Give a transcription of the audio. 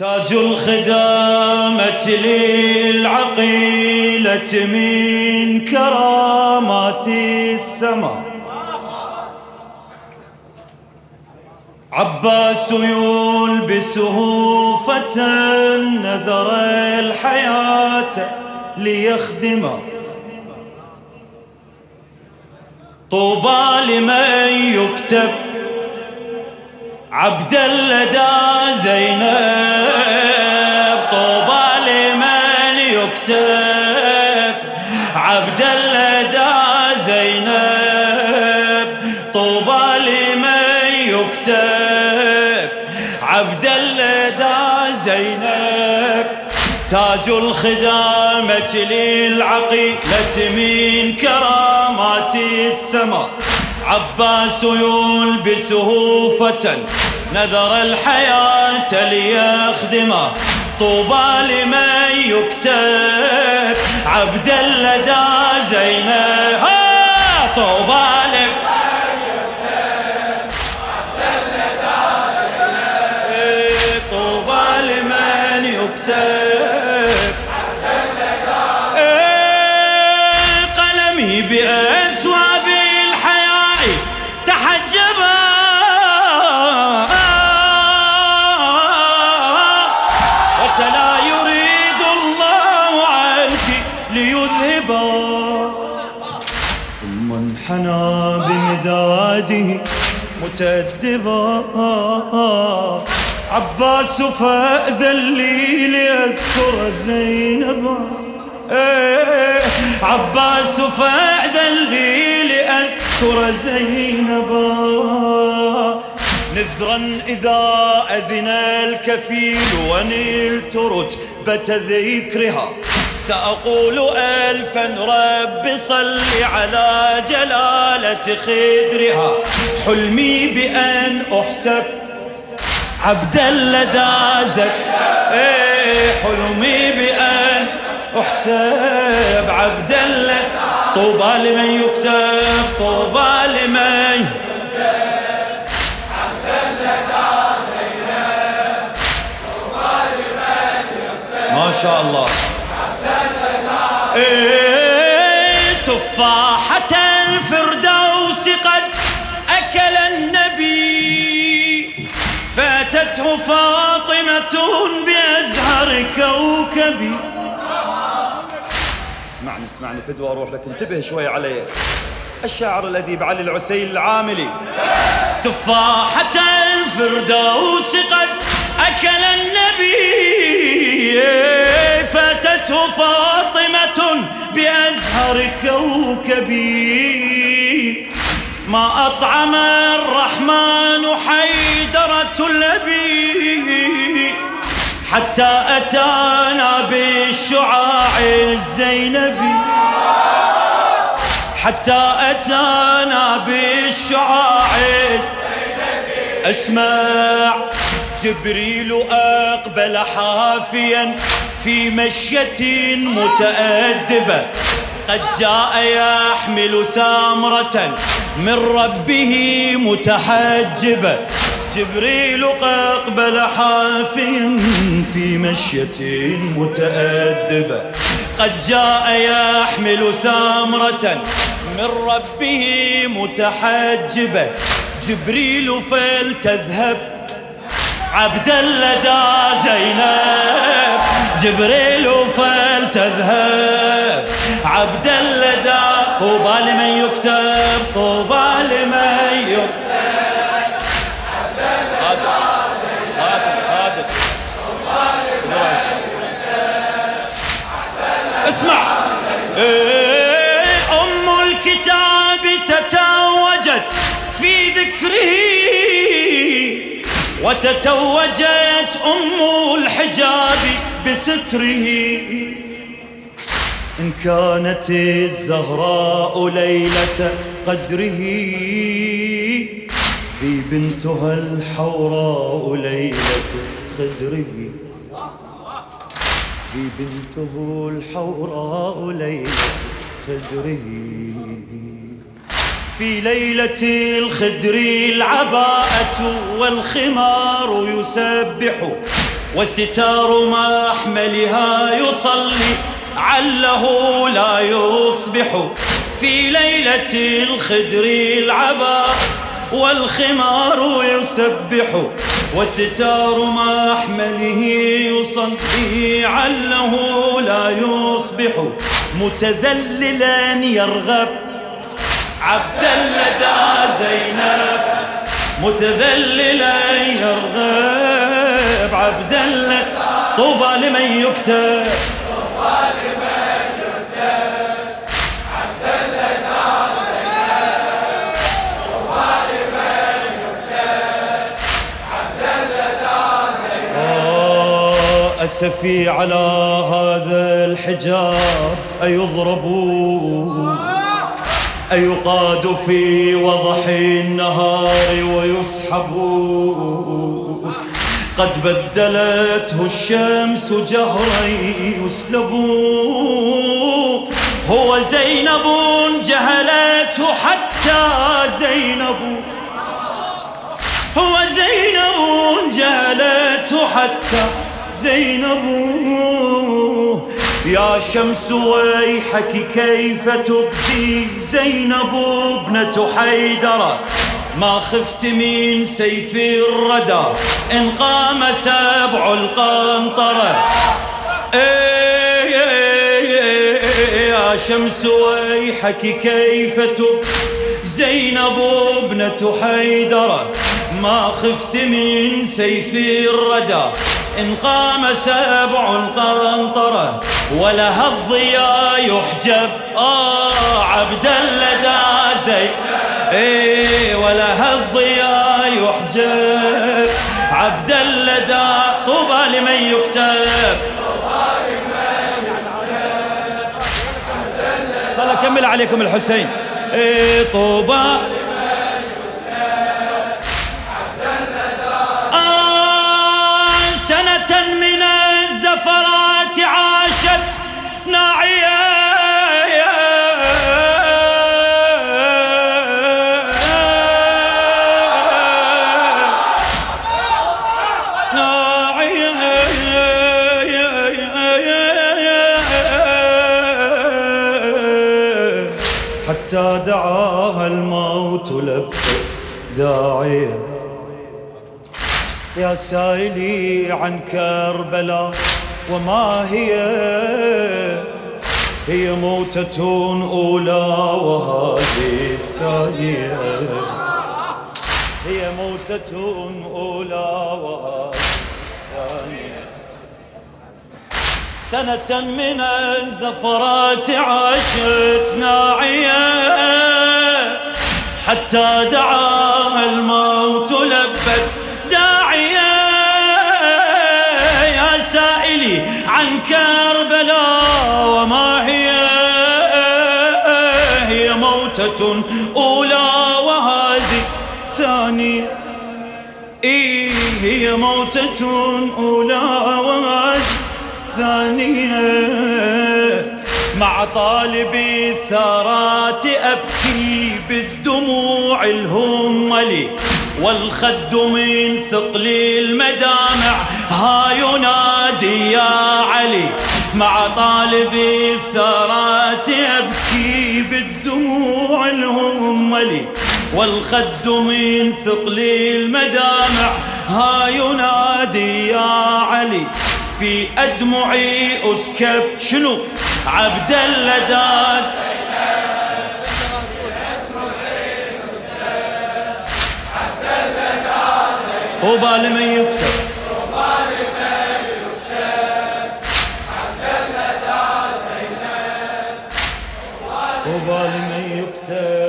تاج الخدامة للعقيلة من كرامات السماء، عباس يلبسه فتى نذر الحياة ليخدمه، طوبى لمن يكتب عبدا لدى زينب، طوبى لمن يكتب عبدا لدى زينب، طوبى لمن يكتب عبدا لدى زينب. تاج الخدامة للعقيلة من كرامات السماء، عباس يلبسه فتى نذر الحياة ليخدمه، طوبى لمن يكتب عبدا لدى زينب، طوبى لمن يكتب عبدا لدى زينب، طوبى لمن يكتب عبدا لدى. قلمي بأثواب لا يريد الله عنك ليذهبا، ثم انحنى بمداده متأدبا. عباس فأذن لي لأذكر زينبا، عباس فأذن لي لأذكر زينبا. نذرا إذا أذن الكفيل ونلت رتبة ذكرها، سأقول ألفا رب صل على جلالة خدرها. حلمي بأن أحسب عبدا لدى زينب، حلمي بأن أحسب عبدا لدى. طوبى لمن يكتب، طوبى لمن ما شاء الله. تفاحة الفردوس قد أكل النبي، فاتته فاطمة بأزهر كوكبي. اسمعني اسمعني فدوى أروح لك، انتبه شوي علي. الشاعر الأديب علي العسيل العاملي، تفاحة الفردوس قد أكل النبي، فاتته فاطمة بأزهر كوكبي، ما أطعم الرحمن حيدرة الأبي، حتى أتانا بالشعاع الزينبي، حتى أتانا بالشعاع الزينبي. اسمع، جبريل أقبل حافيا في مشية متأدبة، قد جاء يحمل ثمرة من ربه متحجبة. جبريل أقبل حافيا في مشية متأدبة، قد جاء يحمل ثمرة من ربه متحجبة. جبريل فلتذهب عبدا لدى زينب، جبريل فلتذهب عبدا لدى. طوبى لمن يكتب، طوبى لمن يكتب عبدا لدى زينب، طوبى لمن يكتب عبدا لدى. اسمع، أم الكتاب تتوجت في ذكره، وتتوجت أم الحجاب بستره. إن كانت الزهراء ليلة قدره، في بنتها الحوراء ليلة خدره، في بنته الحوراء ليلة خدره. في ليلة الخدر العباءة والخمار يسبح، وستار ما أحملها يصلي عله لا يصبح في ليلة الخدر العبا والخمار يسبح وستار ما أحمله يصلي عله لا يصبح متذللا يرغب عبدا لدى زينب متذللا يرغب عبدا طوبى لمن يكتب أسفي على هذا الحجاب أيضرب أيقاد في وضح النهار ويسحب قد بدلته الشمس جهرا يسلب هو زينب جهلته حتى زينب هو زينب جهلته حتى زينب يا شمس ويحك كيف تبكي زينب ابنة حيدرة ما خفت من سيف الردى إن قام سبع القنطرة يا شمس ويحك كيف تبكي زينب ابنة حيدرة ما خفت من سيف الردى إن قام سبع القنطرة ولها الضياء يحجب عبدا لدى زينب ولها الضياء يحجب عبدا لدى طوبى لمن يكتب طال كمل عليكم الحسين طوبى حتى دعاها الموت لبت داعية يا سائلي عن كربلاء وما هي موتة أولى وهذه الثانية هي موتة أولى وهذه الثانية سنة من الزفرات عاشت ناعية حتى دعاها الموت لبت داعية يا سائلي عن كربلاء وما هي موتة أولى وهذه ثانية هي موتة أولى وهذه ثانية مع طالب الثارات أبكي بالدموع الهملي والخد من ثقل المدامع ها ينادي يا علي مع طالب الثارات أبكي بالدموع الهملي والخد من ثقل المدامع ها ينادي يا علي في أدمعي أسكب شنو عبد اللداز طوبى لمن يكتب عبد اللداز طوبى لمن يكتب